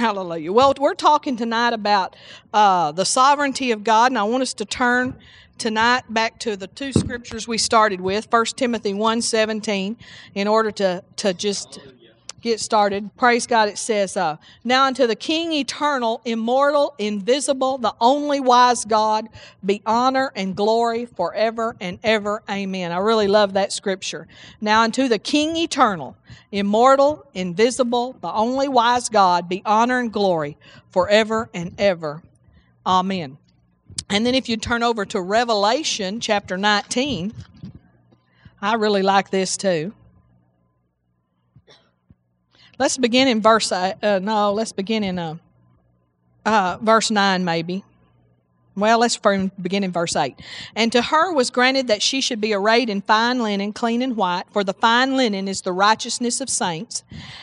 Hallelujah. Well, we're talking tonight about the sovereignty of God, and I want us to turn tonight back to the two scriptures we started with, 1 Timothy 1:17, in order to just get started. Praise God, it says, now unto the King eternal, immortal, invisible, the only wise God, be honor and glory forever and ever. Amen. I really love that scripture. Now unto the King eternal, immortal, invisible, the only wise God, be honor and glory forever and ever. Amen. And then if you turn over to Revelation chapter 19, I really like this too. Let's begin in verse 9 maybe. Well, let's begin in verse 8. And to her was granted that she should be arrayed in fine linen, clean and white, for the fine linen is the righteousness of saints.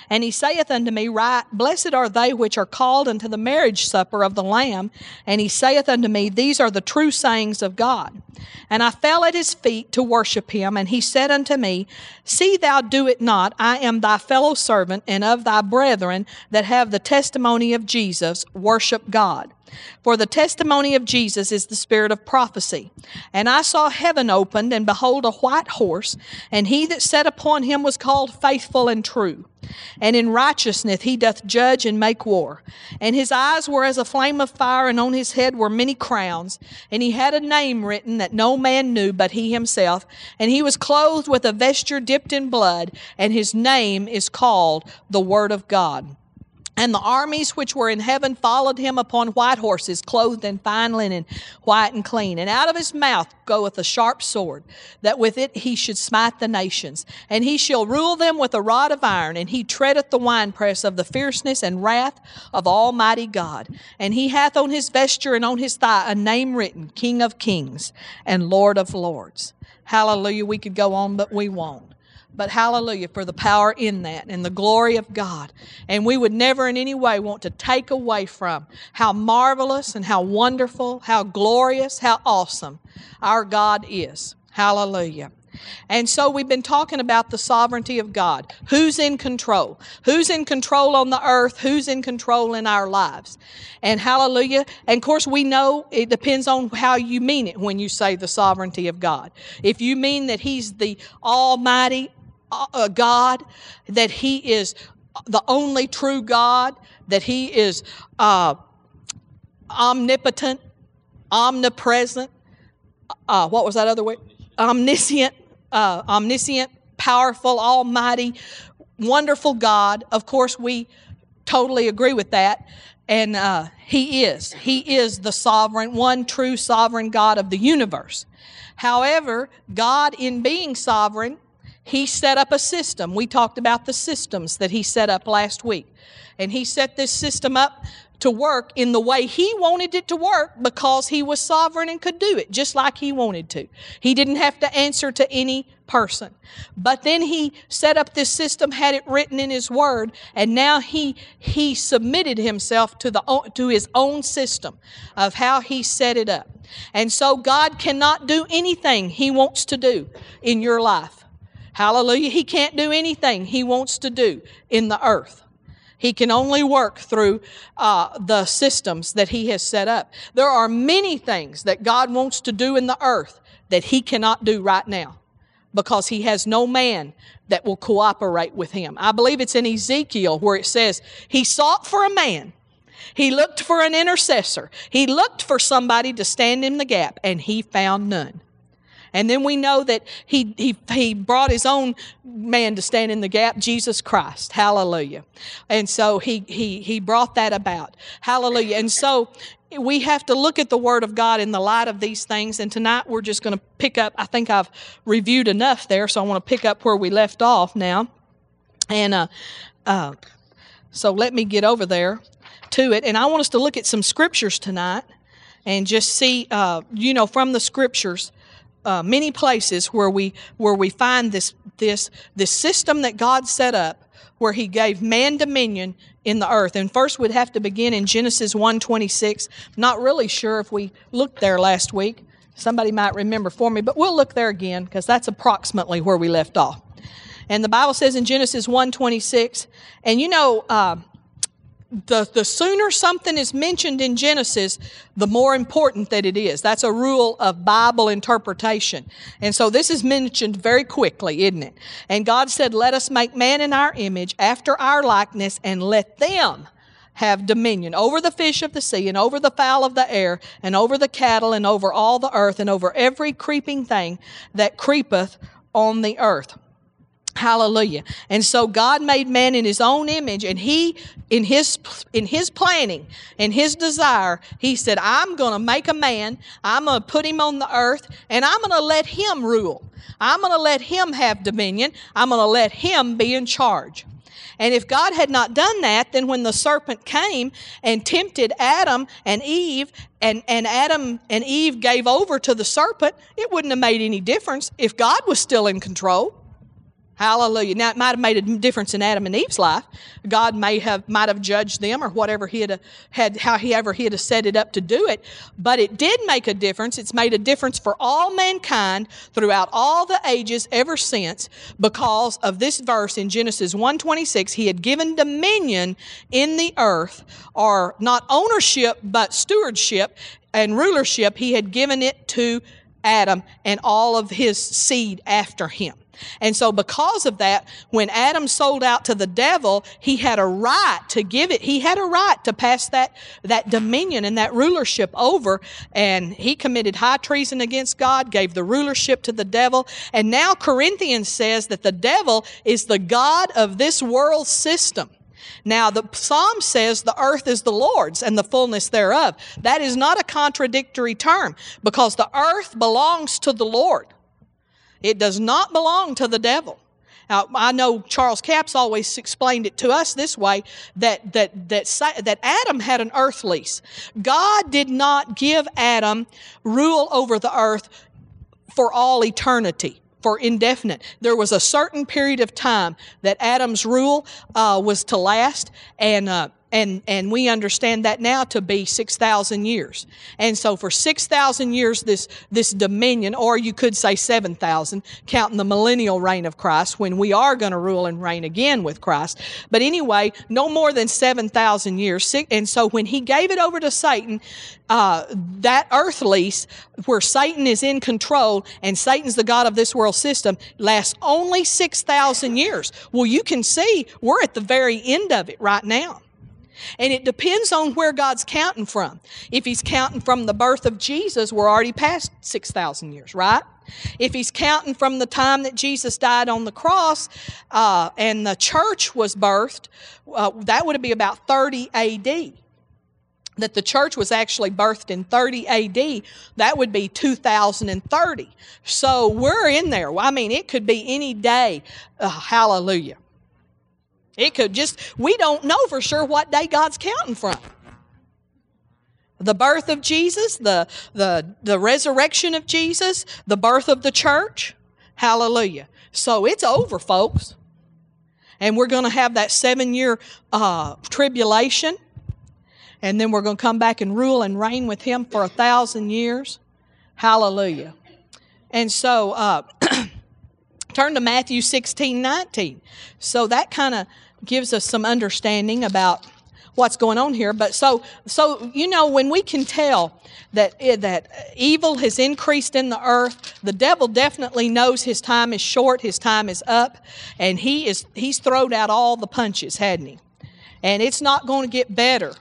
And he saith unto me, right, blessed are they which are called unto the marriage supper of the Lamb. And he saith unto me, these are the true sayings of God. And I fell at his feet to worship him, and he said unto me, see thou do it not, I am thy fellow servant, and of thy brethren that have the testimony of Jesus, worship God. For the testimony of Jesus is the spirit of prophecy. And I saw heaven opened, and behold, a white horse, and he that sat upon him was called Faithful and True. And in righteousness he doth judge and make war. And his eyes were as a flame of fire, and on his head were many crowns. And he had a name written that no man knew but he himself. And he was clothed with a vesture dipped in blood, and his name is called the Word of God. And the armies which were in heaven followed him upon white horses, clothed in fine linen, white and clean. And out of his mouth goeth a sharp sword, that with it he should smite the nations. And he shall rule them with a rod of iron, and he treadeth the winepress of the fierceness and wrath of Almighty God. And he hath on his vesture and on his thigh a name written, King of Kings and Lord of Lords. Hallelujah. We could go on, but we won't. But hallelujah for the power in that and the glory of God. And we would never in any way want to take away from how marvelous and how wonderful, how glorious, how awesome our God is. Hallelujah. And so we've been talking about the sovereignty of God. Who's in control? Who's in control on the earth? Who's in control in our lives? And hallelujah. And of course we know it depends on how you mean it when you say the sovereignty of God. If you mean that He's the Almighty God, that He is the only true God, that He is omnipotent, omnipresent, what was that other word? Omniscient, powerful, almighty, wonderful God. Of course, we totally agree with that. And He is the sovereign, one true sovereign God of the universe. However, God in being sovereign, He set up a system. We talked about the systems that He set up last week. And He set this system up to work in the way He wanted it to work because He was sovereign and could do it just like He wanted to. He didn't have to answer to any person. But then He set up this system, had it written in His Word, and now He submitted Himself to His own system of how He set it up. And so God cannot do anything He wants to do in your life. Hallelujah. He can't do anything He wants to do in the earth. He can only work through the systems that He has set up. There are many things that God wants to do in the earth that He cannot do right now because He has no man that will cooperate with Him. I believe it's in Ezekiel where it says, He sought for a man. He looked for an intercessor. He looked for somebody to stand in the gap, and He found none. And then we know that he brought His own man to stand in the gap, Jesus Christ. Hallelujah. And so he brought that about. Hallelujah. And so we have to look at the Word of God in the light of these things. And tonight we're just going to pick up. I think I've reviewed enough there, so I want to pick up where we left off now. And so let me get over there to it. And I want us to look at some scriptures tonight and just see, from the scriptures, many places where we find this system that God set up, where He gave man dominion in the earth. And first we'd have to begin in Genesis 1:26. Not really sure if we looked there last week. Somebody might remember for me, but we'll look there again because that's approximately where we left off. And the Bible says in Genesis 1:26, and the sooner something is mentioned in Genesis, the more important that it is. That's a rule of Bible interpretation. And so this is mentioned very quickly, isn't it? And God said, let us make man in our image, after our likeness, and let them have dominion over the fish of the sea, and over the fowl of the air, and over the cattle, and over all the earth, and over every creeping thing that creepeth on the earth. Hallelujah. And so God made man in his own image, and he, in his planning, in his desire, he said, I'm going to make a man, I'm going to put him on the earth, and I'm going to let him rule. I'm going to let him have dominion. I'm going to let him be in charge. And if God had not done that, then when the serpent came and tempted Adam and Eve, and Adam and Eve gave over to the serpent, it wouldn't have made any difference if God was still in control. Hallelujah. Now, it might have made a difference in Adam and Eve's life. God might have judged them or whatever however he had set it up to do it. But it did make a difference. It's made a difference for all mankind throughout all the ages ever since, because of this verse in Genesis 1:26. He had given dominion in the earth, or not ownership, but stewardship and rulership. He had given it to Adam and all of his seed after him. And so because of that, when Adam sold out to the devil, he had a right to give it. He had a right to pass that dominion and that rulership over. And he committed high treason against God, gave the rulership to the devil. And now Corinthians says that the devil is the god of this world system. Now, the Psalm says the earth is the Lord's and the fullness thereof. That is not a contradictory term, because the earth belongs to the Lord. It does not belong to the devil. Now, I know Charles Capps always explained it to us this way, that Adam had an earth lease. God did not give Adam rule over the earth for all eternity, for indefinite. There was a certain period of time that Adam's rule was to last, and we understand that now to be 6,000 years. And so for 6,000 years, this dominion, or you could say 7,000, counting the millennial reign of Christ, when we are going to rule and reign again with Christ. But anyway, no more than 7,000 years. And so when he gave it over to Satan, that earth lease, where Satan is in control and Satan's the god of this world system, lasts only 6,000 years. Well, you can see we're at the very end of it right now. And it depends on where God's counting from. If he's counting from the birth of Jesus, we're already past 6,000 years, right? If he's counting from the time that Jesus died on the cross and the church was birthed, that would be about 30 A.D., that the church was actually birthed in 30 A.D., that would be 2030. So we're in there. I mean, it could be any day. Hallelujah. It could we don't know for sure what day God's counting from. The birth of Jesus, the resurrection of Jesus, the birth of the church. Hallelujah. So it's over, folks. And we're going to have that 7-year tribulation. And then we're going to come back and rule and reign with him for 1,000 years. Hallelujah. And so, turn to Matthew 16:19. So that kind of gives us some understanding about what's going on here. But so you know, when we can tell that evil has increased in the earth, the devil definitely knows his time is short, his time is up, and he's thrown out all the punches, hadn't he? And it's not going to get better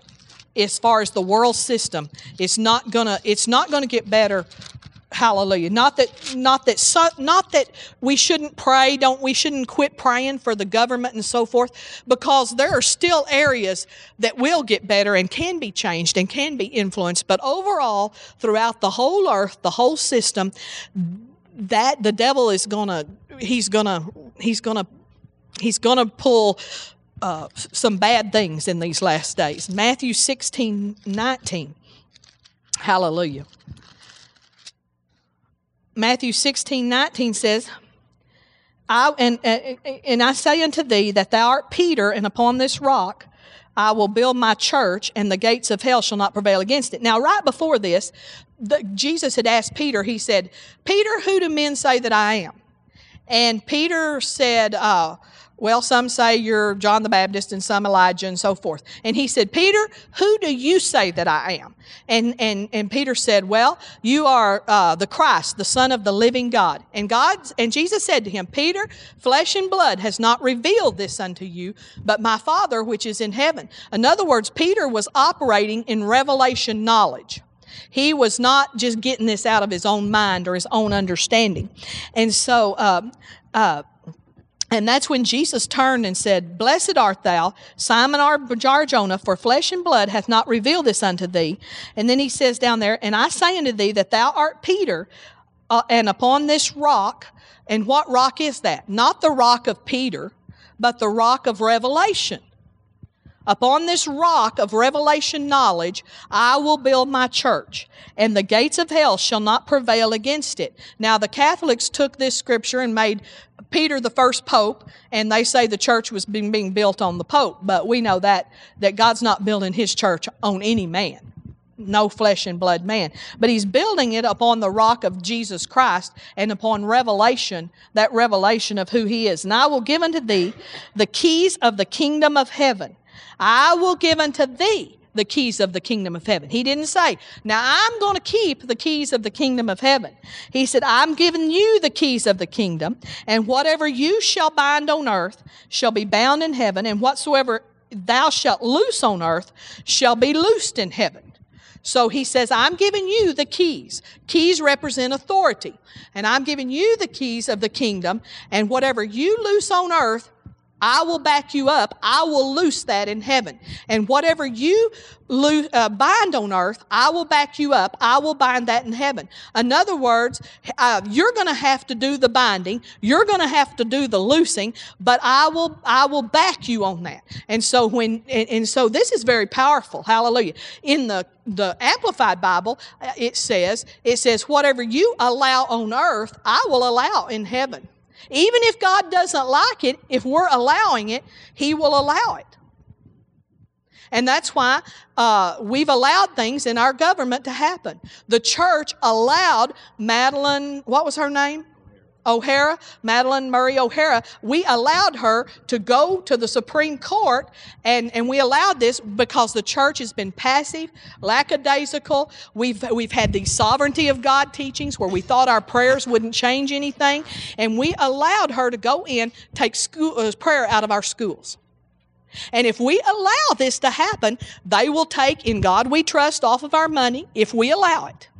as far as the world system. It's not going to get better. Hallelujah. Not that we shouldn't pray, we shouldn't quit praying for the government and so forth, because there are still areas that will get better and can be changed and can be influenced. But overall, throughout the whole earth, the whole system, that the devil is gonna pull some bad things in these last days. Matthew 16:19. Hallelujah. Matthew 16:19 says, "And I say unto thee that thou art Peter, and upon this rock I will build my church, and the gates of hell shall not prevail against it." Now, right before this, Jesus had asked Peter, he said, "Peter, who do men say that I am?" And Peter said, Well, some say you're John the Baptist and some Elijah and so forth. And he said, Peter, who do you say that I am? And Peter said, well, you are the Christ, the Son of the living God. And Jesus said to him, Peter, flesh and blood has not revealed this unto you, but my Father which is in heaven. In other words, Peter was operating in revelation knowledge. He was not just getting this out of his own mind or his own understanding. And so, and that's when Jesus turned and said, Blessed art thou, Simon Bar-Jonah, for flesh and blood hath not revealed this unto thee. And then he says down there, And I say unto thee that thou art Peter, and upon this rock, and what rock is that? Not the rock of Peter, but the rock of revelation. Upon this rock of revelation knowledge, I will build my church, and the gates of hell shall not prevail against it. Now, the Catholics took this scripture and made Peter the first pope, and they say the church was being built on the pope. But we know that God's not building his church on any man, no flesh and blood man. But he's building it upon the rock of Jesus Christ and upon revelation, that revelation of who he is. And I will give unto thee the keys of the kingdom of heaven. I will give unto thee the keys of the kingdom of heaven. He didn't say, now I'm going to keep the keys of the kingdom of heaven. He said, I'm giving you the keys of the kingdom, and whatever you shall bind on earth shall be bound in heaven, and whatsoever thou shalt loose on earth shall be loosed in heaven. So he says, I'm giving you the keys. Keys represent authority, and I'm giving you the keys of the kingdom, and whatever you loose on earth, I will back you up. I will loose that in heaven. And whatever you bind on earth, I will back you up. I will bind that in heaven. In other words, you're going to have to do the binding. You're going to have to do the loosing, but I will back you on that. And so this is very powerful. Hallelujah. In the Amplified Bible, it says, whatever you allow on earth, I will allow in heaven. Even if God doesn't like it, if we're allowing it, He will allow it. And that's why we've allowed things in our government to happen. The church allowed Madalyn, what was her name? O'Hara, Madalyn Murray O'Hair. We allowed her to go to the Supreme Court, and we allowed this because the church has been passive, lackadaisical. We've had these sovereignty of God teachings where we thought our prayers wouldn't change anything, and we allowed her to go in, take school, prayer out of our schools. And if we allow this to happen, they will take In God We Trust off of our money if we allow it.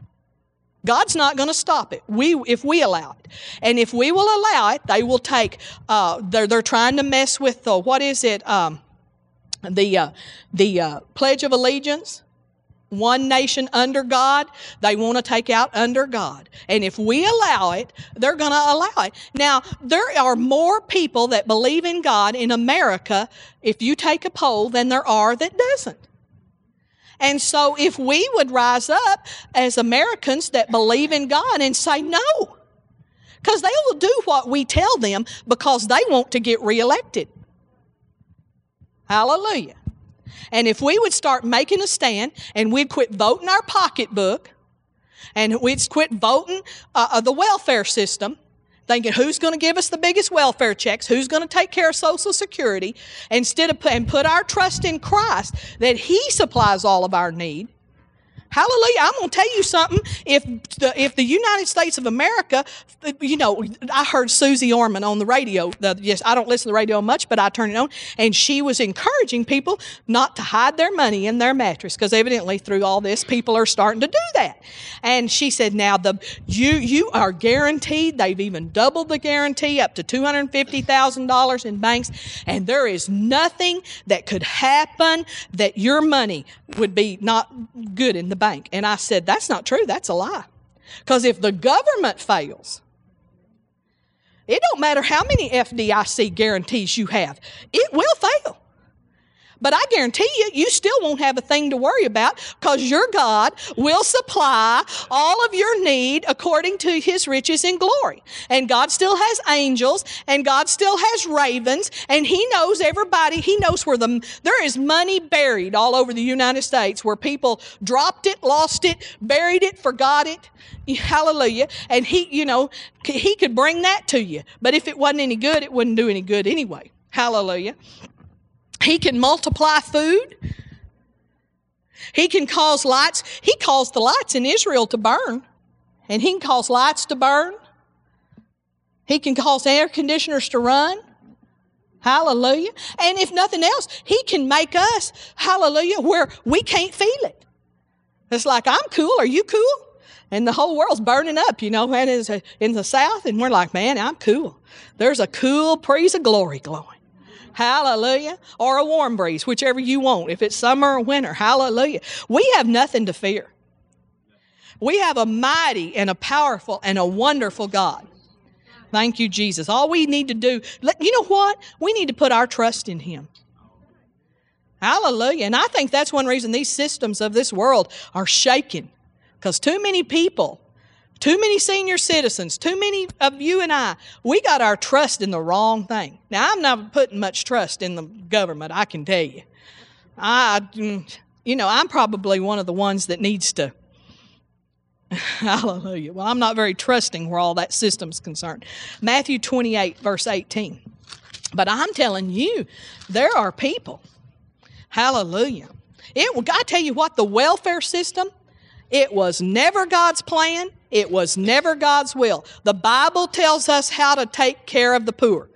God's not going to stop it if we allow it. And if we will allow it, they will take, they're trying to mess with the, the Pledge of Allegiance, one nation under God. They want to take out under God. And if we allow it, they're going to allow it. Now, there are more people that believe in God in America, if you take a poll, than there are that doesn't. And so if we would rise up as Americans that believe in God and say no, because they will do what we tell them because they want to get reelected. Hallelujah. And if we would start making a stand and we'd quit voting our pocketbook and we'd quit voting the welfare system, thinking who's going to give us the biggest welfare checks, who's going to take care of Social Security, and put our trust in Christ that He supplies all of our need. Hallelujah. I'm going to tell you something. If the United States of America, I heard Suze Orman on the radio. Yes, I don't listen to the radio much, but I turn it on. And she was encouraging people not to hide their money in their mattress because evidently through all this, people are starting to do that. And she said, now, you are guaranteed. They've even doubled the guarantee up to $250,000 in banks. And there is nothing that could happen that your money would be not good in the bank. And I said, that's not true. That's a lie. Because if the government fails, it don't matter how many FDIC guarantees you have. It will fail. But I guarantee you still won't have a thing to worry about because your God will supply all of your need according to His riches in glory. And God still has angels, and God still has ravens, and He knows everybody. He knows where there is money buried all over the United States where people dropped it, lost it, buried it, forgot it. Hallelujah. And He could bring that to you. But if it wasn't any good, it wouldn't do any good anyway. Hallelujah. He can multiply food. He can cause lights. He caused the lights in Israel to burn. And he can cause lights to burn. He can cause air conditioners to run. Hallelujah. And if nothing else, he can make us, hallelujah, where we can't feel it. It's like, I'm cool. Are you cool? And the whole world's burning up, you know, and it's in the south. And we're like, man, I'm cool. There's a cool breeze of glory glowing. Hallelujah. Or a warm breeze, whichever you want, if it's summer or winter. Hallelujah. We have nothing to fear. We have a mighty and a powerful and a wonderful God. Thank you, Jesus. All we need to do, you know what? We need to put our trust in Him. Hallelujah. And I think that's one reason these systems of this world are shaken, because too many people, too many senior citizens, too many of you and I, we got our trust in the wrong thing. Now, I'm not putting much trust in the government, I can tell you. I'm probably one of the ones that needs to, hallelujah. Well, I'm not very trusting where all that system's concerned. Matthew 28, verse 18. But I'm telling you, there are people, hallelujah. I tell you what, the welfare system, it was never God's plan. It was never God's will. The Bible tells us how to take care of the poor.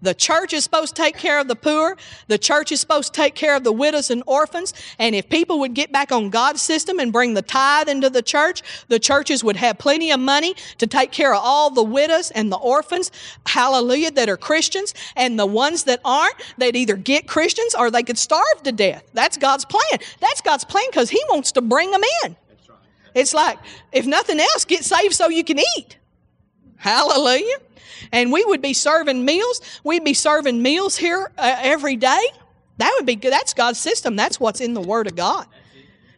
The church is supposed to take care of the poor. The church is supposed to take care of the widows and orphans. And if people would get back on God's system and bring the tithe into the church, the churches would have plenty of money to take care of all the widows and the orphans, hallelujah, that are Christians. And the ones that aren't, they'd either get Christians or they could starve to death. That's God's plan. That's God's plan because He wants to bring them in. It's like, if nothing else, get saved so you can eat. Hallelujah. And we would be serving meals. We'd be serving meals here every day. That would be good. That's God's system. That's what's in the Word of God.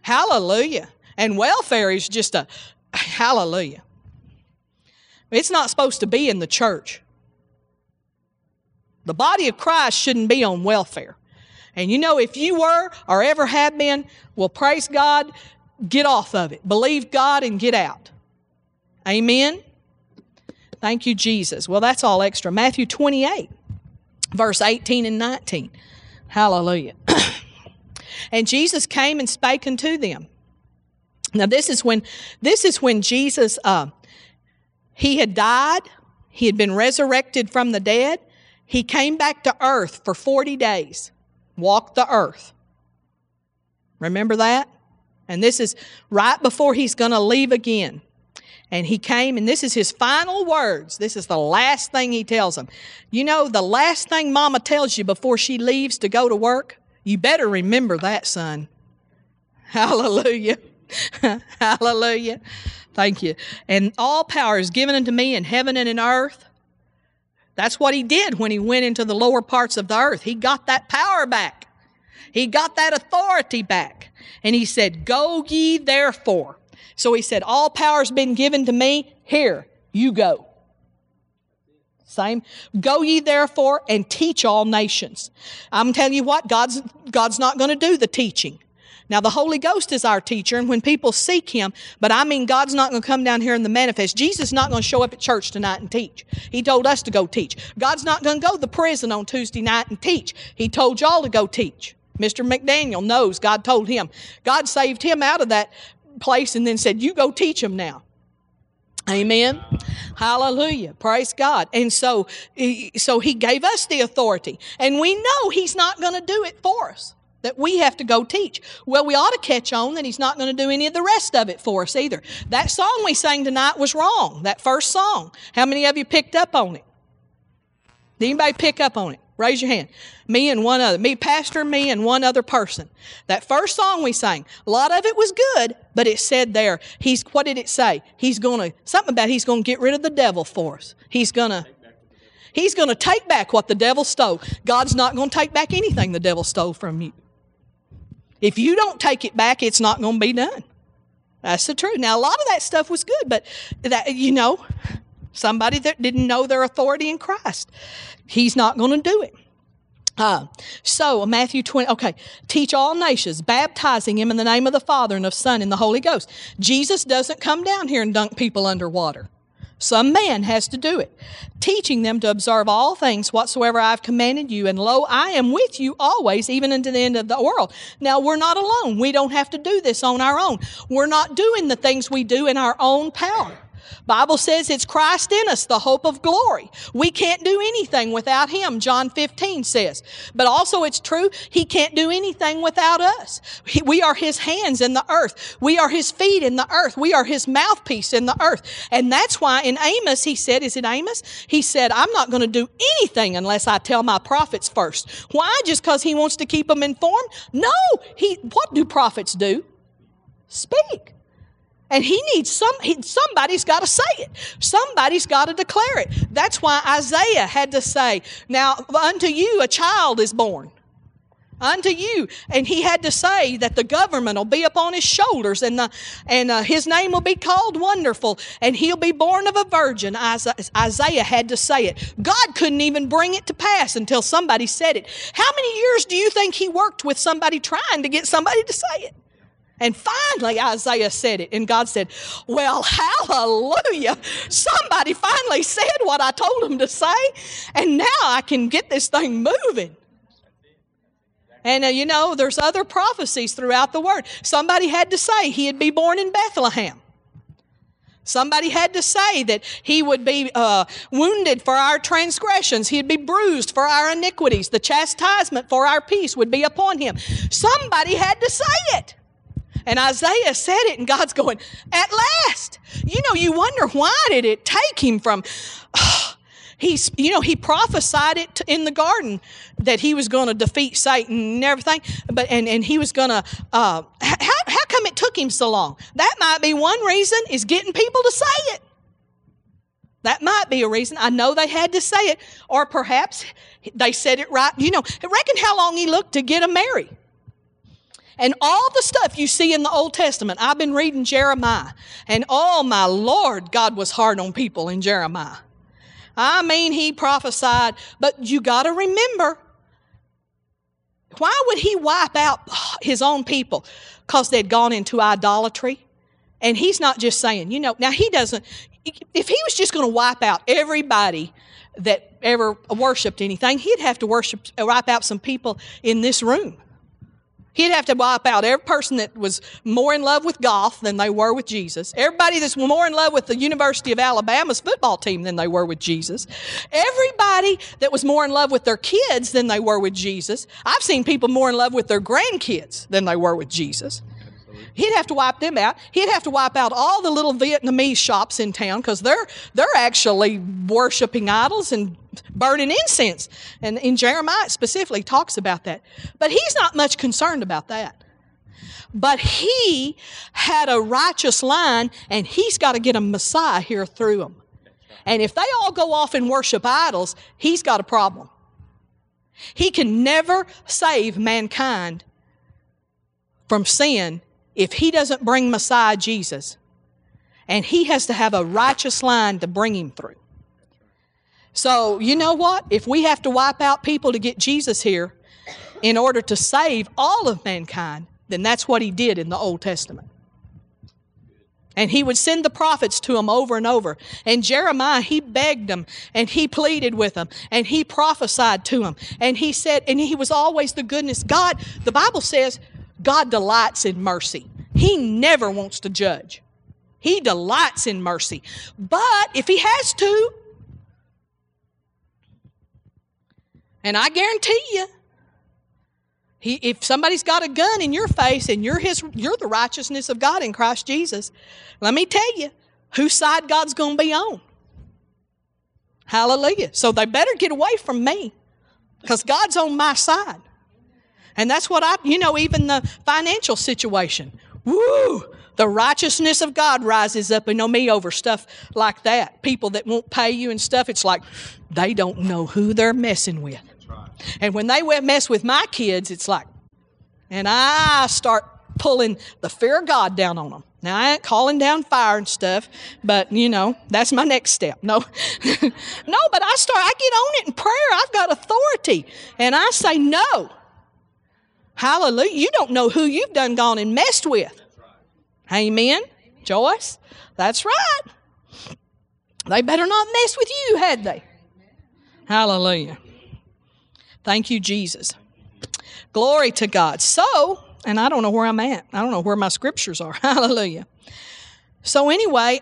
Hallelujah. And welfare is just a hallelujah. It's not supposed to be in the church. The body of Christ shouldn't be on welfare. And you know, if you were or ever have been, well, praise God. Get off of it. Believe God and get out. Amen? Thank you, Jesus. Well, that's all extra. Matthew 28, verse 18 and 19. Hallelujah. And Jesus came and spake unto them. Now, this is when Jesus, He had died. He had been resurrected from the dead. He came back to earth for 40 days. Walked the earth. Remember that? And this is right before He's going to leave again. And He came, and this is His final words. This is the last thing He tells them. You know, the last thing Mama tells you before she leaves to go to work, you better remember that, son. Hallelujah. Hallelujah. Thank you. And all power is given unto me in heaven and in earth. That's what He did when He went into the lower parts of the earth. He got that power back. He got that authority back. And He said, go ye therefore. So He said, all power's been given to me. Here, you go. Same. Go ye therefore and teach all nations. I'm telling you what, God's not going to do the teaching. Now, the Holy Ghost is our teacher, and when people seek Him, but I mean God's not going to come down here in the manifest. Jesus is not going to show up at church tonight and teach. He told us to go teach. God's not going to go to the prison on Tuesday night and teach. He told y'all to go teach. Mr. McDaniel knows God told him. God saved him out of that place and then said, you go teach them now. Amen. Hallelujah. Praise God. And so He gave us the authority. And we know He's not going to do it for us, that we have to go teach. Well, we ought to catch on that He's not going to do any of the rest of it for us either. That song we sang tonight was wrong, that first song. How many of you picked up on it? Did anybody pick up on it? Raise your hand. Me, pastor, and one other person. That first song we sang, a lot of it was good, but it said there, what did it say? He's going to get rid of the devil for us. He's going to take back what the devil stole. God's not going to take back anything the devil stole from you. If you don't take it back, it's not going to be done. That's the truth. Now, a lot of that stuff was good, but that, you know, somebody that didn't know their authority in Christ, He's not going to do it. So Matthew 20, okay. Teach all nations, baptizing them in the name of the Father and of Son and the Holy Ghost. Jesus doesn't come down here and dunk people underwater. Some man has to do it, teaching them to observe all things whatsoever I have commanded you. And lo, I am with you always, even unto the end of the world. Now, we're not alone. We don't have to do this on our own. We're not doing the things we do in our own power. Bible says it's Christ in us, the hope of glory. We can't do anything without Him, John 15 says. But also it's true, He can't do anything without us. We are His hands in the earth. We are His feet in the earth. We are His mouthpiece in the earth. And that's why in Amos, he said, is it Amos? He said, I'm not going to do anything unless I tell my prophets first. Why? Just because He wants to keep them informed? No! What do prophets do? Speak. And he needs somebody's got to say it. Somebody's got to declare it. That's why Isaiah had to say, now unto you a child is born. Unto you. And he had to say that the government will be upon his shoulders and his name will be called Wonderful and he'll be born of a virgin. Isaiah had to say it. God couldn't even bring it to pass until somebody said it. How many years do you think he worked with somebody trying to get somebody to say it? And finally, Isaiah said it, and God said, well, hallelujah, somebody finally said what I told him to say, and now I can get this thing moving. And, you know, there's other prophecies throughout the Word. Somebody had to say he'd be born in Bethlehem. Somebody had to say that he would be wounded for our transgressions. He'd be bruised for our iniquities. The chastisement for our peace would be upon him. Somebody had to say it. And Isaiah said it, and God's going, at last. You know, you wonder why did it take him from, he prophesied it in the garden that he was going to defeat Satan and everything, and he was going to, how come it took him so long? That might be one reason is getting people to say it. That might be a reason. I know they had to say it, or perhaps they said it right. You know, reckon how long he looked to get him married. And all the stuff you see in the Old Testament, I've been reading Jeremiah. And oh my Lord, God was hard on people in Jeremiah. I mean, he prophesied, but you got to remember, why would he wipe out his own people? Because they'd gone into idolatry. And he's not just saying, you know, now he doesn't, if he was just going to wipe out everybody that ever worshipped anything, he'd have to wipe out some people in this room. He'd have to wipe out every person that was more in love with golf than they were with Jesus. Everybody that's more in love with the University of Alabama's football team than they were with Jesus. Everybody that was more in love with their kids than they were with Jesus. I've seen people more in love with their grandkids than they were with Jesus. He'd have to wipe them out. He'd have to wipe out all the little Vietnamese shops in town because they're actually worshiping idols and burning incense. And in Jeremiah it specifically talks about that. But he's not much concerned about that. But he had a righteous line, and he's got to get a Messiah here through him. And if they all go off and worship idols, he's got a problem. He can never save mankind from sin if he doesn't bring Messiah Jesus, and he has to have a righteous line to bring him through. So, you know what? If we have to wipe out people to get Jesus here in order to save all of mankind, then that's what he did in the Old Testament. And he would send the prophets to him over and over. And Jeremiah, he begged them, and he pleaded with them, and he prophesied to them. And he said, and he was always the goodness. God, the Bible says, God delights in mercy. He never wants to judge. He delights in mercy. But if he has to, and I guarantee you, if somebody's got a gun in your face and you're the righteousness of God in Christ Jesus, let me tell you whose side God's going to be on. Hallelujah. So they better get away from me because God's on my side. And that's what even the financial situation. Woo! The righteousness of God rises up in me over stuff like that. People that won't pay you and stuff, it's like they don't know who they're messing with. Right. And when they mess with my kids, it's like, and I start pulling the fear of God down on them. Now, I ain't calling down fire and stuff, but, you know, that's my next step. No, but I get on it in prayer. I've got authority. And I say no. Hallelujah. You don't know who you've gone and messed with. Right. Amen. Joyce, that's right. They better not mess with you, had they? Hallelujah. Thank you, Jesus. Glory to God. So, and I don't know where I'm at. I don't know where my scriptures are. Hallelujah. So anyway,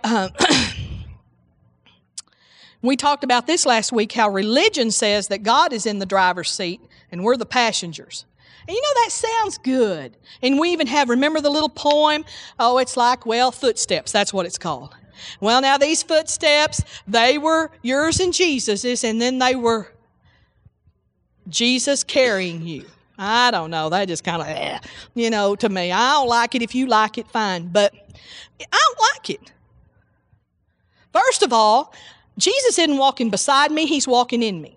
we talked about this last week, how religion says that God is in the driver's seat and we're the passengers. And you know, that sounds good. And we even have, remember the little poem? Oh, it's like, well, Footsteps. That's what it's called. Well, now these footsteps, they were yours and Jesus's, and then they were Jesus carrying you. I don't know. They just kind of, you know, to me. I don't like it. If you like it, fine. But I don't like it. First of all, Jesus isn't walking beside me. He's walking in me.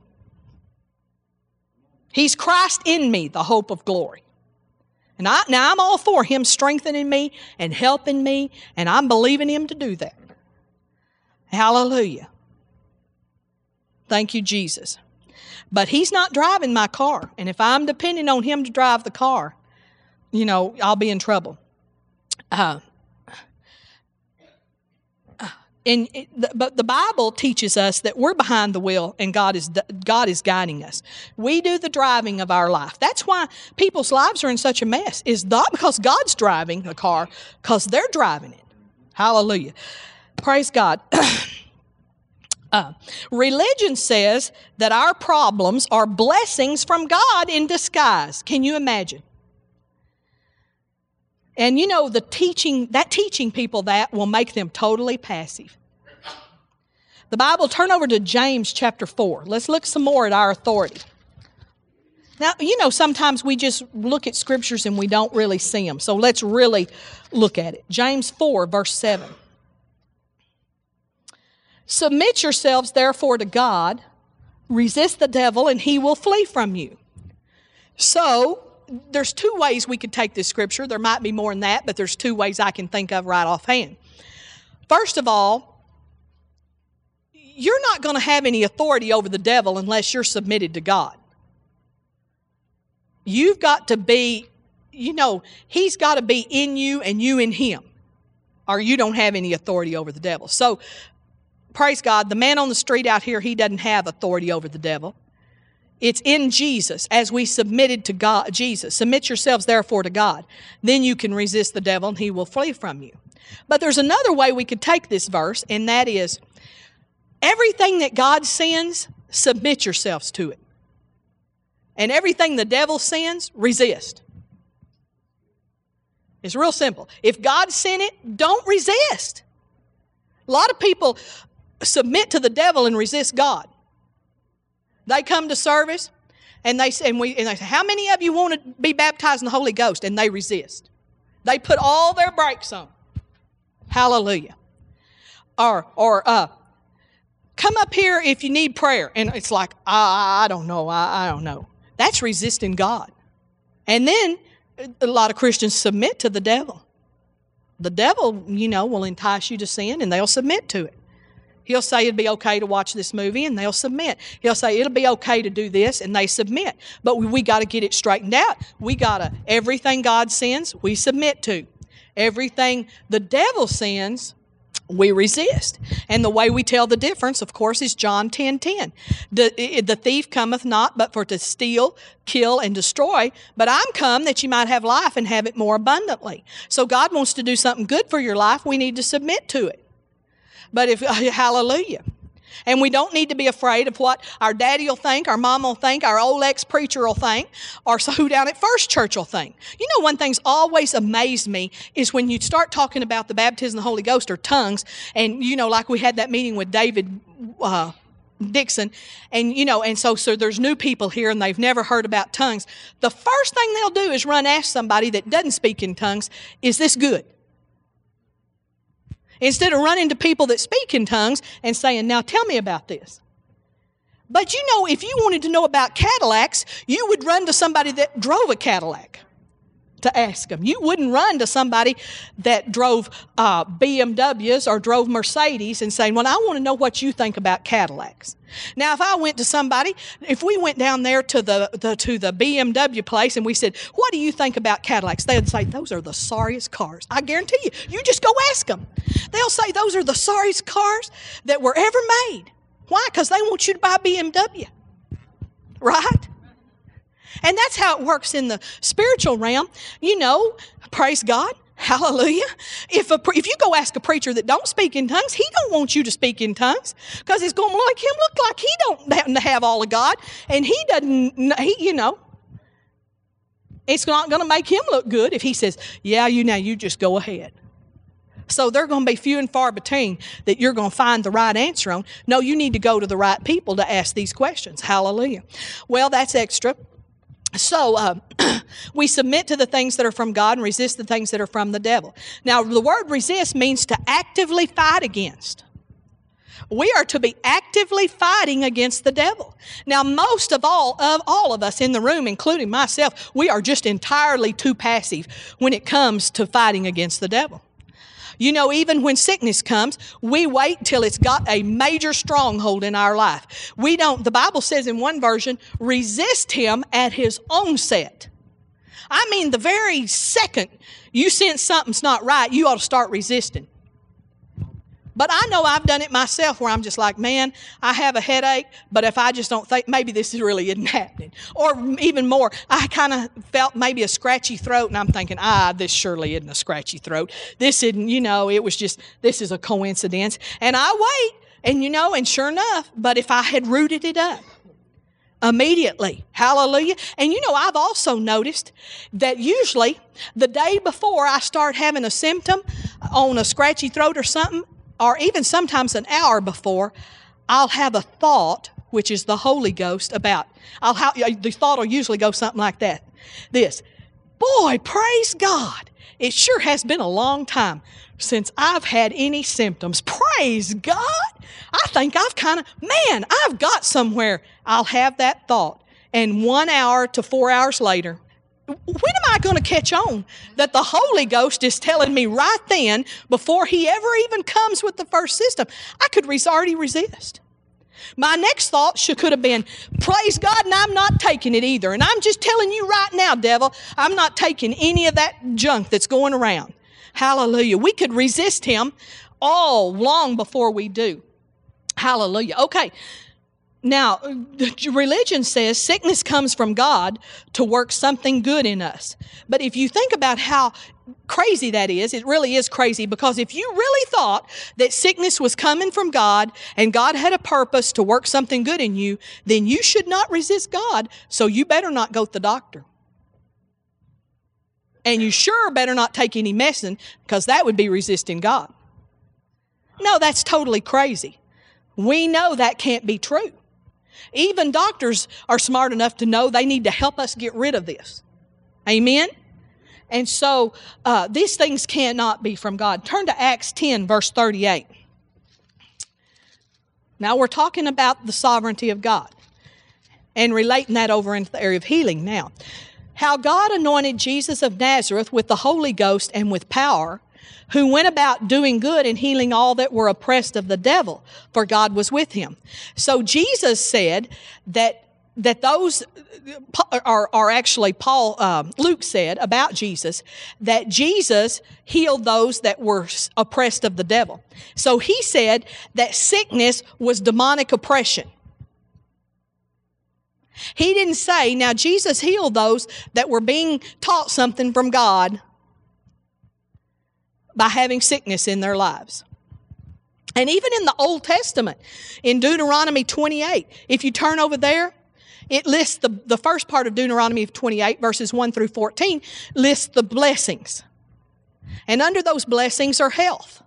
He's Christ in me, the hope of glory. And now I'm all for Him strengthening me and helping me, and I'm believing Him to do that. Hallelujah. Thank you, Jesus. But He's not driving my car, and if I'm depending on Him to drive the car, you know, I'll be in trouble. But the Bible teaches us that we're behind the wheel and God is guiding us. We do the driving of our life. That's why people's lives are in such a mess. It's not because God's driving the car, because they're driving it. Hallelujah. Praise God. Religion says that our problems are blessings from God in disguise. Can you imagine? And you know, teaching people that will make them totally passive. The Bible, turn over to James chapter 4. Let's look some more at our authority. Now, you know, sometimes we just look at scriptures and we don't really see them. So let's really look at it. James 4, verse 7. Submit yourselves, therefore, to God. Resist the devil, and he will flee from you. So, there's two ways we could take this scripture. There might be more than that, but there's two ways I can think of right offhand. First of all, you're not going to have any authority over the devil unless you're submitted to God. You've got to be, you know, he's got to be in you and you in him, or you don't have any authority over the devil. So, praise God, the man on the street out here, he doesn't have authority over the devil. It's in Jesus, as we submitted to God, Jesus. Submit yourselves, therefore, to God. Then you can resist the devil, and he will flee from you. But there's another way we could take this verse, and that is, everything that God sends, submit yourselves to it. And everything the devil sends, resist. It's real simple. If God sent it, don't resist. A lot of people submit to the devil and resist God. They come to service, and they say, how many of you want to be baptized in the Holy Ghost? And they resist. They put all their brakes on. Hallelujah. Or come up here if you need prayer. And it's like, I don't know. That's resisting God. And then a lot of Christians submit to the devil. The devil, you know, will entice you to sin, and they'll submit to it. He'll say it'd be okay to watch this movie, and they'll submit. He'll say it'll be okay to do this, and they submit. But we got to get it straightened out. Everything God sends, we submit to. Everything the devil sends, we resist. And the way we tell the difference, of course, is John 10:10. The thief cometh not but for to steal, kill, and destroy. But I'm come that you might have life and have it more abundantly. So God wants to do something good for your life. We need to submit to it. But if, hallelujah. And we don't need to be afraid of what our daddy will think, our mom will think, our old ex-preacher will think, or who down at First Church will think. You know, one thing's always amazed me is when you start talking about the baptism of the Holy Ghost or tongues, and, you know, like we had that meeting with David Dixon, and, you know, and so there's new people here and they've never heard about tongues. The first thing they'll do is run ask somebody that doesn't speak in tongues, is this good? Instead of running to people that speak in tongues and saying, now tell me about this. But you know, if you wanted to know about Cadillacs, you would run to somebody that drove a Cadillac. to ask them. You wouldn't run to somebody that drove BMWs or drove Mercedes and saying, well, I want to know what you think about Cadillacs. Now, if I went to somebody, if we went down there to the BMW place and we said, what do you think about Cadillacs? They would say, those are the sorriest cars. I guarantee you, you just go ask them. They'll say those are the sorriest cars that were ever made. Why? Because they want you to buy BMW. Right? And that's how it works in the spiritual realm. You know, praise God, hallelujah. If you go ask a preacher that don't speak in tongues, he don't want you to speak in tongues because it's going to make him look like he don't happen to have all of God, and he doesn't. It's not going to make him look good if he says, "Yeah, you just go ahead." So they're going to be few and far between that you're going to find the right answer on. No, you need to go to the right people to ask these questions. Hallelujah. Well, that's extra. So we submit to the things that are from God and resist the things that are from the devil. Now, the word resist means to actively fight against. We are to be actively fighting against the devil. Now, most of all of us in the room, including myself, we are just entirely too passive when it comes to fighting against the devil. You know, even when sickness comes, we wait till it's got a major stronghold in our life. We don't, the Bible says in one version, resist him at his onset. I mean, the very second you sense something's not right, you ought to start resisting. But I know I've done it myself where I'm just like, man, I have a headache, but if I just don't think, maybe this really isn't happening. Or even more, I kind of felt maybe a scratchy throat, and I'm thinking, this surely isn't a scratchy throat. This isn't, it was just, this is a coincidence. And I wait, and sure enough, but if I had rooted it up immediately, hallelujah. And I've also noticed that usually the day before I start having a symptom on a scratchy throat or something, or even sometimes an hour before, I'll have a thought, which is the Holy Ghost, the thought will usually go something like that. This, boy, praise God, it sure has been a long time since I've had any symptoms. Praise God, I think I've I've got somewhere. I'll have that thought, and 1 hour to 4 hours later, when am I going to catch on that the Holy Ghost is telling me right then, before he ever even comes with the first system, I could already resist. My next thought could have been, praise God, and I'm not taking it either. And I'm just telling you right now, devil, I'm not taking any of that junk that's going around. Hallelujah. We could resist him all long before we do. Hallelujah. Okay. Now, religion says sickness comes from God to work something good in us. But if you think about how crazy that is, it really is crazy, because if you really thought that sickness was coming from God and God had a purpose to work something good in you, then you should not resist God, so you better not go to the doctor. And you sure better not take any medicine, because that would be resisting God. No, that's totally crazy. We know that can't be true. Even doctors are smart enough to know they need to help us get rid of this. Amen? And so these things cannot be from God. Turn to Acts 10, verse 38. Now we're talking about the sovereignty of God and relating that over into the area of healing now. How God anointed Jesus of Nazareth with the Holy Ghost and with power, who went about doing good and healing all that were oppressed of the devil, for God was with him. So Jesus said that those are actually Luke said about Jesus, that Jesus healed those that were oppressed of the devil. So he said that sickness was demonic oppression. He didn't say, now Jesus healed those that were being taught something from God by having sickness in their lives. And even in the Old Testament, in Deuteronomy 28, if you turn over there, it lists the first part of Deuteronomy 28, verses 1 through 14, lists the blessings. And under those blessings are health.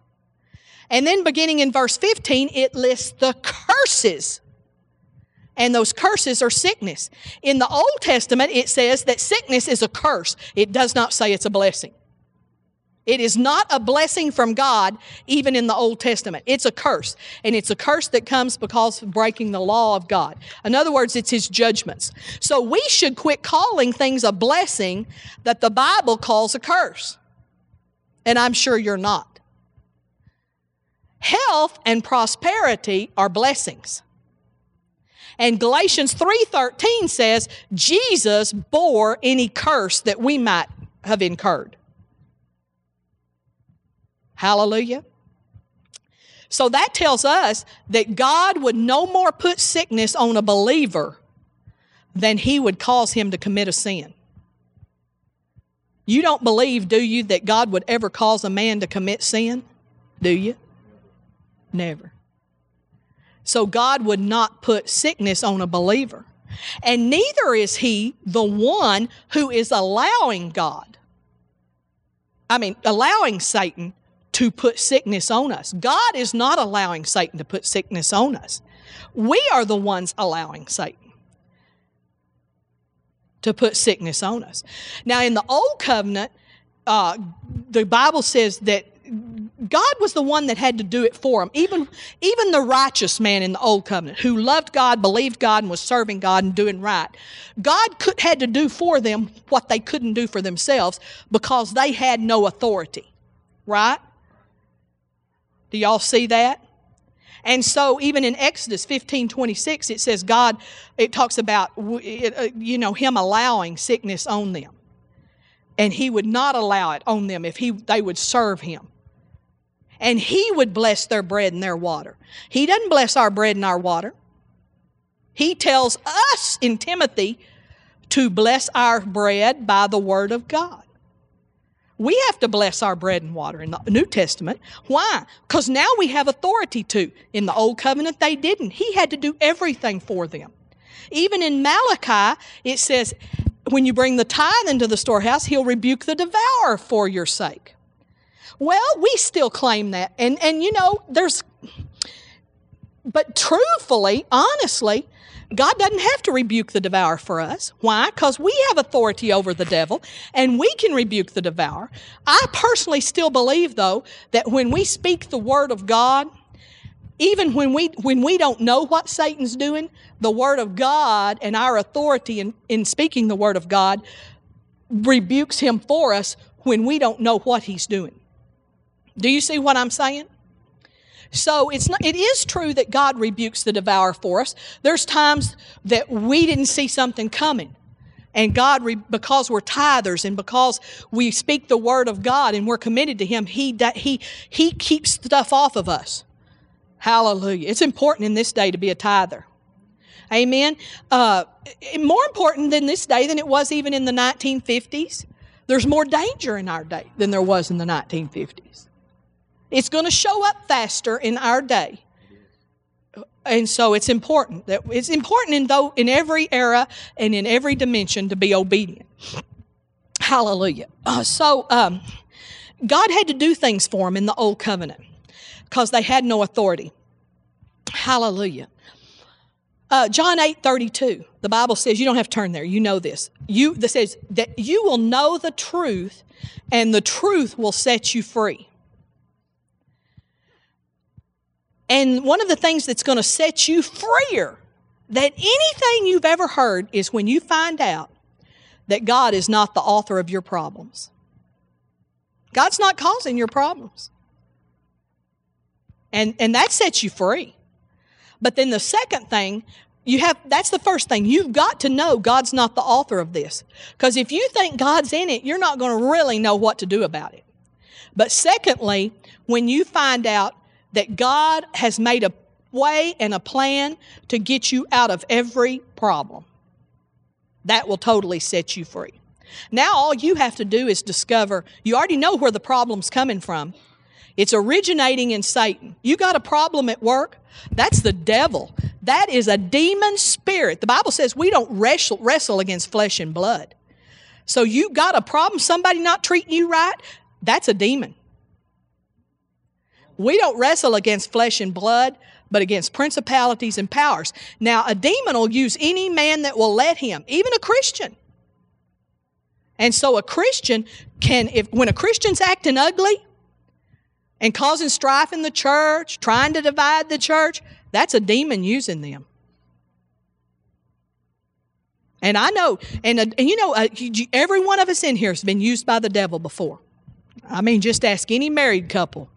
And then beginning in verse 15, it lists the curses. And those curses are sickness. In the Old Testament, it says that sickness is a curse. It does not say it's a blessing. It is not a blessing from God, even in the Old Testament. It's a curse. And it's a curse that comes because of breaking the law of God. In other words, it's His judgments. So we should quit calling things a blessing that the Bible calls a curse. And I'm sure you're not. Health and prosperity are blessings. And Galatians 3:13 says, Jesus bore any curse that we might have incurred. Hallelujah. So that tells us that God would no more put sickness on a believer than He would cause him to commit a sin. You don't believe, do you, that God would ever cause a man to commit sin? Do you? Never. So God would not put sickness on a believer. And neither is He the one who is allowing Satan to put sickness on us. God is not allowing Satan to put sickness on us. We are the ones allowing Satan to put sickness on us. Now, in the Old Covenant, the Bible says that God was the one that had to do it for him. Even the righteous man in the Old Covenant who loved God, believed God, and was serving God and doing right, God had to do for them what they couldn't do for themselves because they had no authority. Right? Do y'all see that? And so even in Exodus 15:26, it says God, it talks about, you know, Him allowing sickness on them. And He would not allow it on them if they would serve Him. And He would bless their bread and their water. He doesn't bless our bread and our water. He tells us in Timothy to bless our bread by the word of God. We have to bless our bread and water in the New Testament. Why? Because now we have authority to. In the Old Covenant, they didn't. He had to do everything for them. Even in Malachi, it says, when you bring the tithe into the storehouse, He'll rebuke the devourer for your sake. Well, we still claim that. And you know, but truthfully, honestly, God doesn't have to rebuke the devourer for us. Why? Because we have authority over the devil, and we can rebuke the devourer. I personally still believe, though, that when we speak the word of God, even when we don't know what Satan's doing, the word of God and our authority in speaking the word of God rebukes him for us when we don't know what he's doing. Do you see what I'm saying? So it is true that God rebukes the devourer for us. There's times that we didn't see something coming. And God, because we're tithers and because we speak the word of God and we're committed to Him, He keeps stuff off of us. Hallelujah. It's important in this day to be a tither. Amen. More important than this day than it was even in the 1950s. There's more danger in our day than there was in the 1950s. It's going to show up faster in our day. And so it's important that in every era and in every dimension to be obedient. Hallelujah. So God had to do things for them in the Old Covenant because they had no authority. Hallelujah. John 8:32, the Bible says, you don't have to turn there, you know this. That says that you will know the truth and the truth will set you free. And one of the things that's going to set you freer than anything you've ever heard is when you find out that God is not the author of your problems. God's not causing your problems. And that sets you free. But then the second thing, that's the first thing. You've got to know God's not the author of this. Because if you think God's in it, you're not going to really know what to do about it. But secondly, when you find out that God has made a way and a plan to get you out of every problem, that will totally set you free. Now all you have to do is discover, you already know where the problem's coming from. It's originating in Satan. You got a problem at work? That's the devil. That is a demon spirit. The Bible says we don't wrestle against flesh and blood. So you got a problem, somebody not treating you right? That's a demon. We don't wrestle against flesh and blood, but against principalities and powers. Now, a demon will use any man that will let him, even a Christian. And so a Christian can, when a Christian's acting ugly and causing strife in the church, trying to divide the church, that's a demon using them. And I know, every one of us in here has been used by the devil before. I mean, just ask any married couple.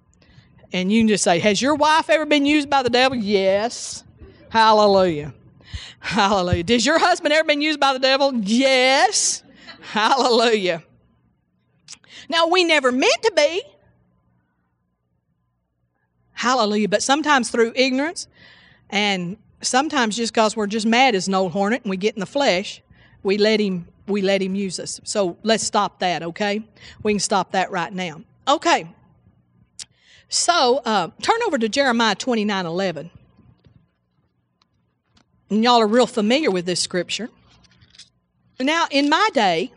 And you can just say, has your wife ever been used by the devil? Yes. Hallelujah. Hallelujah. Does your husband ever been used by the devil? Yes. Hallelujah. Now, we never meant to be. Hallelujah. But sometimes through ignorance, and sometimes just because we're just mad as an old hornet and we get in the flesh, we let him use us. So let's stop that, okay? We can stop that right now. Okay. So turn over to Jeremiah 29:11. And y'all are real familiar with this scripture. Now, in my day,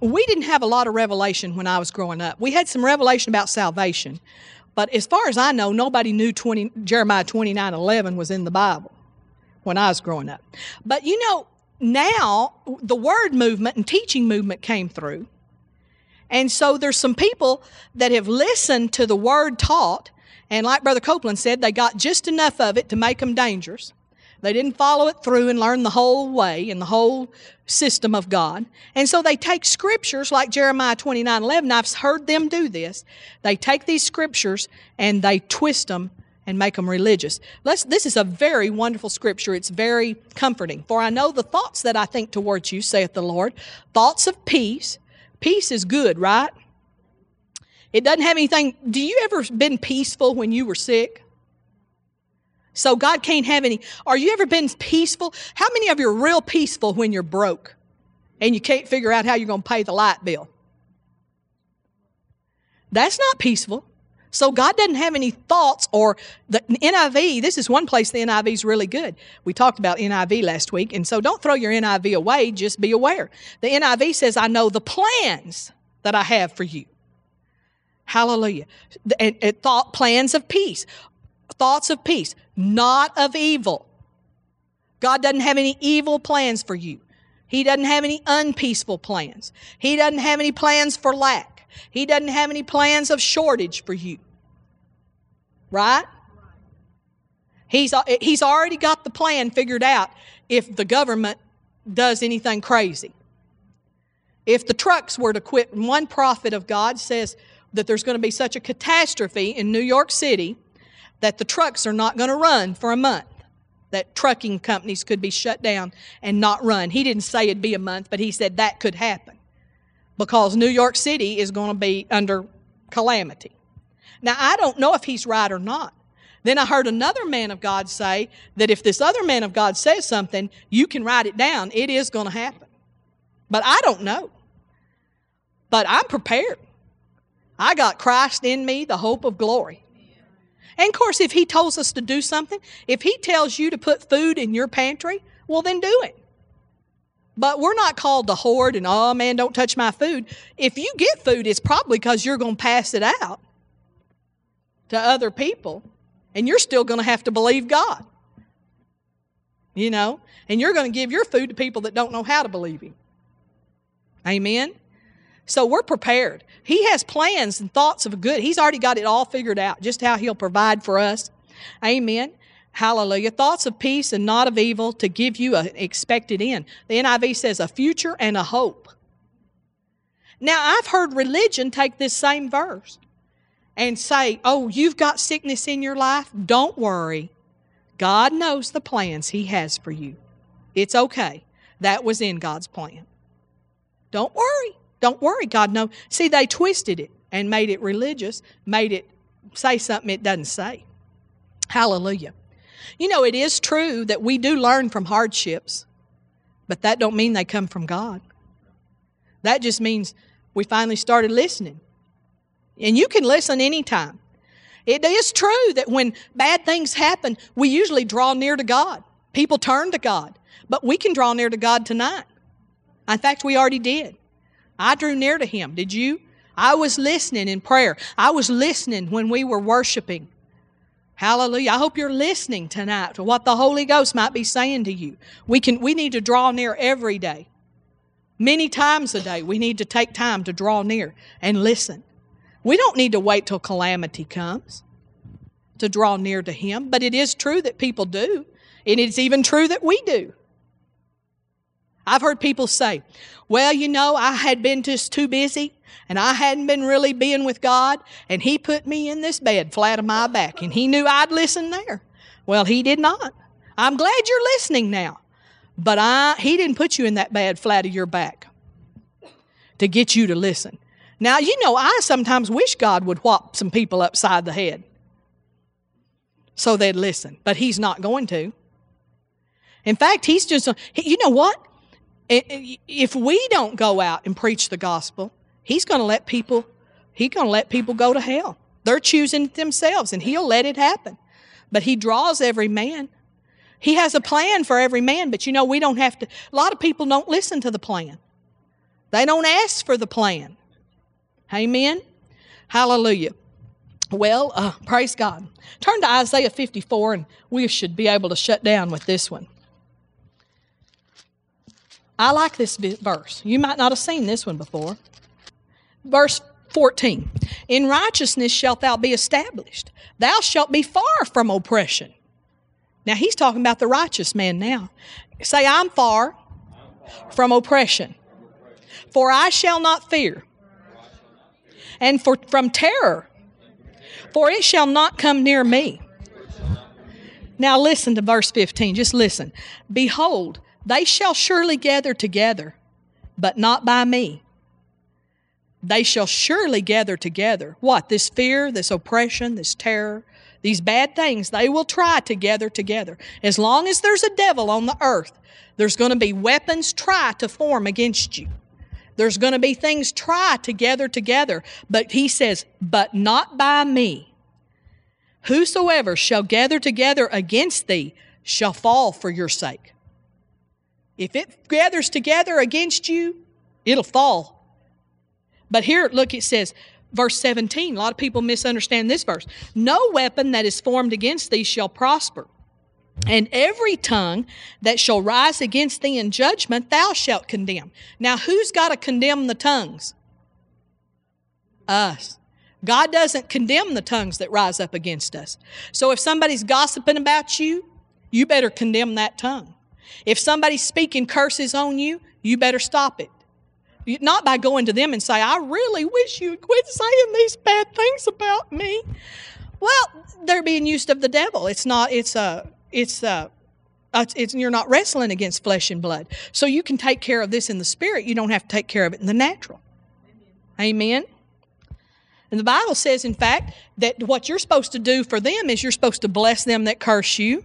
we didn't have a lot of revelation when I was growing up. We had some revelation about salvation. But as far as I know, nobody knew Jeremiah 29:11 was in the Bible when I was growing up. But, now the word movement and teaching movement came through. And so there's some people that have listened to the word taught, and like Brother Copeland said, they got just enough of it to make them dangerous. They didn't follow it through and learn the whole way and the whole system of God. And so they take scriptures like Jeremiah 29:11. I've heard them do this. They take these scriptures and they twist them and make them religious. This is a very wonderful scripture. It's very comforting. For I know the thoughts that I think towards you, saith the Lord, thoughts of peace. Peace is good, right? It doesn't have anything. Do you ever been peaceful when you were sick? So God can't have any. Are you ever been peaceful? How many of you are real peaceful when you're broke and you can't figure out how you're going to pay the light bill? That's not peaceful. So God doesn't have any thoughts, or the NIV, this is one place the NIV is really good. We talked about NIV last week, and so don't throw your NIV away, just be aware. The NIV says, I know the plans that I have for you. Hallelujah. Plans of peace. Thoughts of peace, not of evil. God doesn't have any evil plans for you. He doesn't have any unpeaceful plans. He doesn't have any plans for lack. He doesn't have any plans of shortage for you. Right? He's already got the plan figured out if the government does anything crazy. If the trucks were to quit, one prophet of God says that there's going to be such a catastrophe in New York City that the trucks are not going to run for a month, that trucking companies could be shut down and not run. He didn't say it'd be a month, but he said that could happen because New York City is going to be under calamity. Now, I don't know if he's right or not. Then I heard another man of God say that if this other man of God says something, you can write it down. It is going to happen. But I don't know. But I'm prepared. I got Christ in me, the hope of glory. And, of course, if he tells us to do something, if he tells you to put food in your pantry, well, then do it. But we're not called to hoard and, oh, man, don't touch my food. If you get food, it's probably because you're going to pass it out to other people, and you're still going to have to believe God, and you're going to give your food to people that don't know how to believe him. Amen? So we're prepared. He has plans and thoughts of good. He's already got it all figured out, just how he'll provide for us. Amen. Hallelujah. Thoughts of peace and not of evil to give you an expected end. The NIV says a future and a hope. Now, I've heard religion take this same verse and say, oh, you've got sickness in your life? Don't worry. God knows the plans he has for you. It's okay. That was in God's plan. Don't worry. Don't worry, God knows. See, they twisted it and made it religious, made it say something it doesn't say. Hallelujah. It is true that we do learn from hardships, but that don't mean they come from God. That just means we finally started listening. And you can listen anytime. It is true that when bad things happen, we usually draw near to God. People turn to God, but we can draw near to God tonight. In fact, we already did. I drew near to him. Did you? I was listening in prayer. I was listening when we were worshiping. Hallelujah. I hope you're listening tonight to what the Holy Ghost might be saying to you. We need to draw near every day. Many times a day, we need to take time to draw near and listen. We don't need to wait till calamity comes to draw near to Him. But it is true that people do. And it's even true that we do. I've heard people say, well, you know, I had been just too busy and I hadn't been really being with God, and He put me in this bed flat on my back, and He knew I'd listen there. Well, He did not. I'm glad you're listening now, but He didn't put you in that bed flat of your back to get you to listen. Now, you know, I sometimes wish God would whop some people upside the head so they'd listen, but He's not going to. In fact, He's just, you know what? If we don't go out and preach the gospel, He's going to let people go to hell. They're choosing it themselves, and He'll let it happen. But He draws every man. He has a plan for every man, but you know, we don't have to. A lot of people don't listen to the plan. They don't ask for the plan. Amen? Hallelujah. Well, praise God. Turn to Isaiah 54, and we should be able to shut down with this one. I like this verse. You might not have seen this one before. Verse 14. In righteousness shalt thou be established. Thou shalt be far from oppression. Now, he's talking about the righteous man now. Say, I'm far from oppression. For I shall not fear. And from terror. For it shall not come near me. Now, listen to verse 15. Just listen. Behold, they shall surely gather together, but not by me. They shall surely gather together. What? This fear, this oppression, this terror, these bad things, they will try to gather together. As long as there's a devil on the earth, there's going to be weapons try to form against you. There's going to be things try to gather together. But he says, but not by me. Whosoever shall gather together against thee shall fall for your sake. If it gathers together against you, it'll fall. But here, look, it says, verse 17, a lot of people misunderstand this verse. No weapon that is formed against thee shall prosper. And every tongue that shall rise against thee in judgment, thou shalt condemn. Now, who's got to condemn the tongues? Us. God doesn't condemn the tongues that rise up against us. So if somebody's gossiping about you, you better condemn that tongue. If somebody's speaking curses on you, you better stop it. Not by going to them and say, I really wish you'd quit saying these bad things about me. Well, they're being used of the devil. You're not wrestling against flesh and blood. So you can take care of this in the spirit. You don't have to take care of it in the natural. Amen. And the Bible says, in fact, that what you're supposed to do for them is you're supposed to bless them that curse you,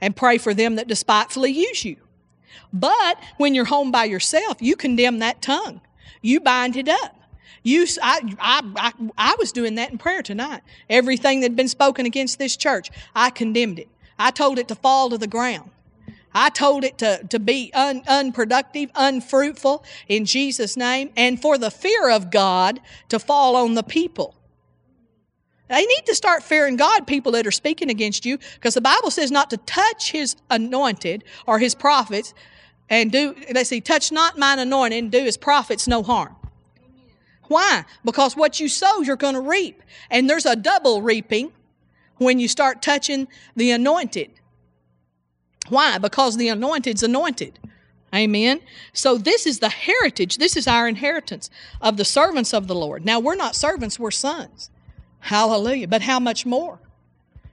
and pray for them that despitefully use you. But when you're home by yourself, you condemn that tongue. You bind it up. I was doing that in prayer tonight. Everything that had been spoken against this church, I condemned it. I told it to fall to the ground. I told it to be unproductive, unfruitful in Jesus' name, and for the fear of God to fall on the people. They need to start fearing God, people that are speaking against you, because the Bible says not to touch His anointed or His prophets and touch not mine anointed and do His prophets no harm. Why? Because what you sow, you're going to reap. And there's a double reaping when you start touching the anointed. Why? Because the anointed's anointed. Amen. So this is the heritage. This is our inheritance of the servants of the Lord. Now, we're not servants, we're sons. Hallelujah. But how much more?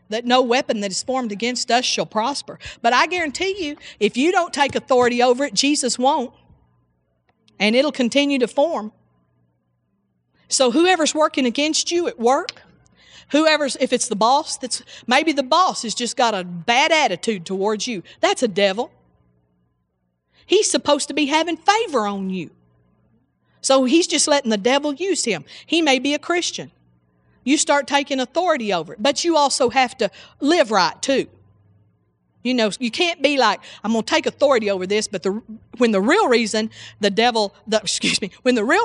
That no weapon that is formed against us shall prosper. But I guarantee you, if you don't take authority over it, Jesus won't. And it'll continue to form. So whoever's working against you at work, if it's the boss, maybe the boss has just got a bad attitude towards you. That's a devil. He's supposed to be having favor on you. So he's just letting the devil use him. He may be a Christian. You start taking authority over it. But you also have to live right, too. You know, you can't be like, I'm going to take authority over this, but when the real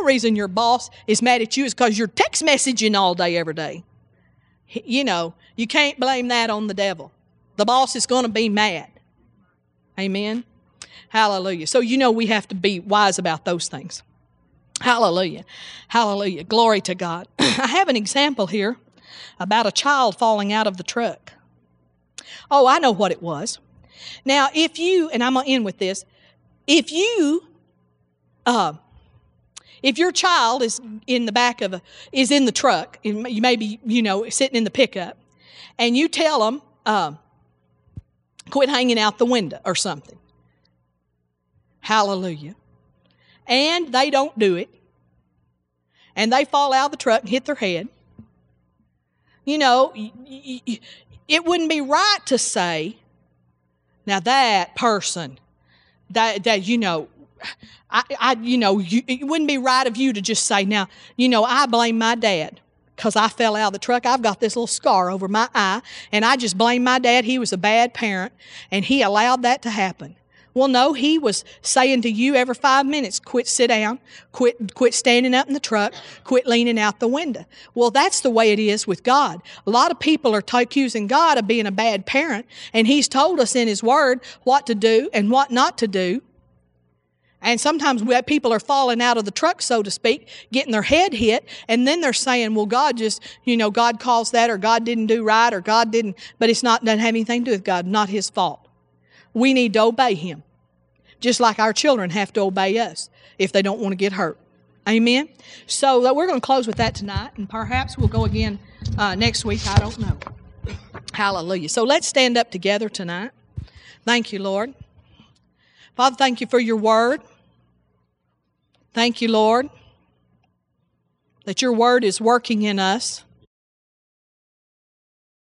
reason your boss is mad at you is because you're text messaging all day, every day. you know, you can't blame that on the devil. The boss is going to be mad. Amen. Hallelujah. So, you know, we have to be wise about those things. Hallelujah. Hallelujah. Glory to God. I have an example here about a child falling out of the truck. Oh, I know what it was. Now, if you, and I'm going to end with this, if your child is in the back of is in the truck, and you may be, you know, sitting in the pickup, and you tell them, quit hanging out the window or something. Hallelujah. And they don't do it. And they fall out of the truck and hit their head. You know, it wouldn't be right to say, now that person, that you know, it wouldn't be right of you to just say, now, you know, I blame my dad because I fell out of the truck. I've got this little scar over my eye, and I just blame my dad. He was a bad parent, and he allowed that to happen. Well, no, he was saying to you every 5 minutes, quit, sit down, quit standing up in the truck, quit leaning out the window. Well, that's the way it is with God. A lot of people are accusing God of being a bad parent, and he's told us in his word what to do and what not to do. And sometimes people are falling out of the truck, so to speak, getting their head hit, and then they're saying, well, God just, you know, God caused that, or God didn't do right, or God didn't, but it's not, doesn't have anything to do with God, not his fault. We need to obey him, just like our children have to obey us if they don't want to get hurt. Amen? So we're going to close with that tonight, and perhaps we'll go again next week. I don't know. Hallelujah. So let's stand up together tonight. Thank you, Lord. Father, thank you for your word. Thank you, Lord, that your word is working in us.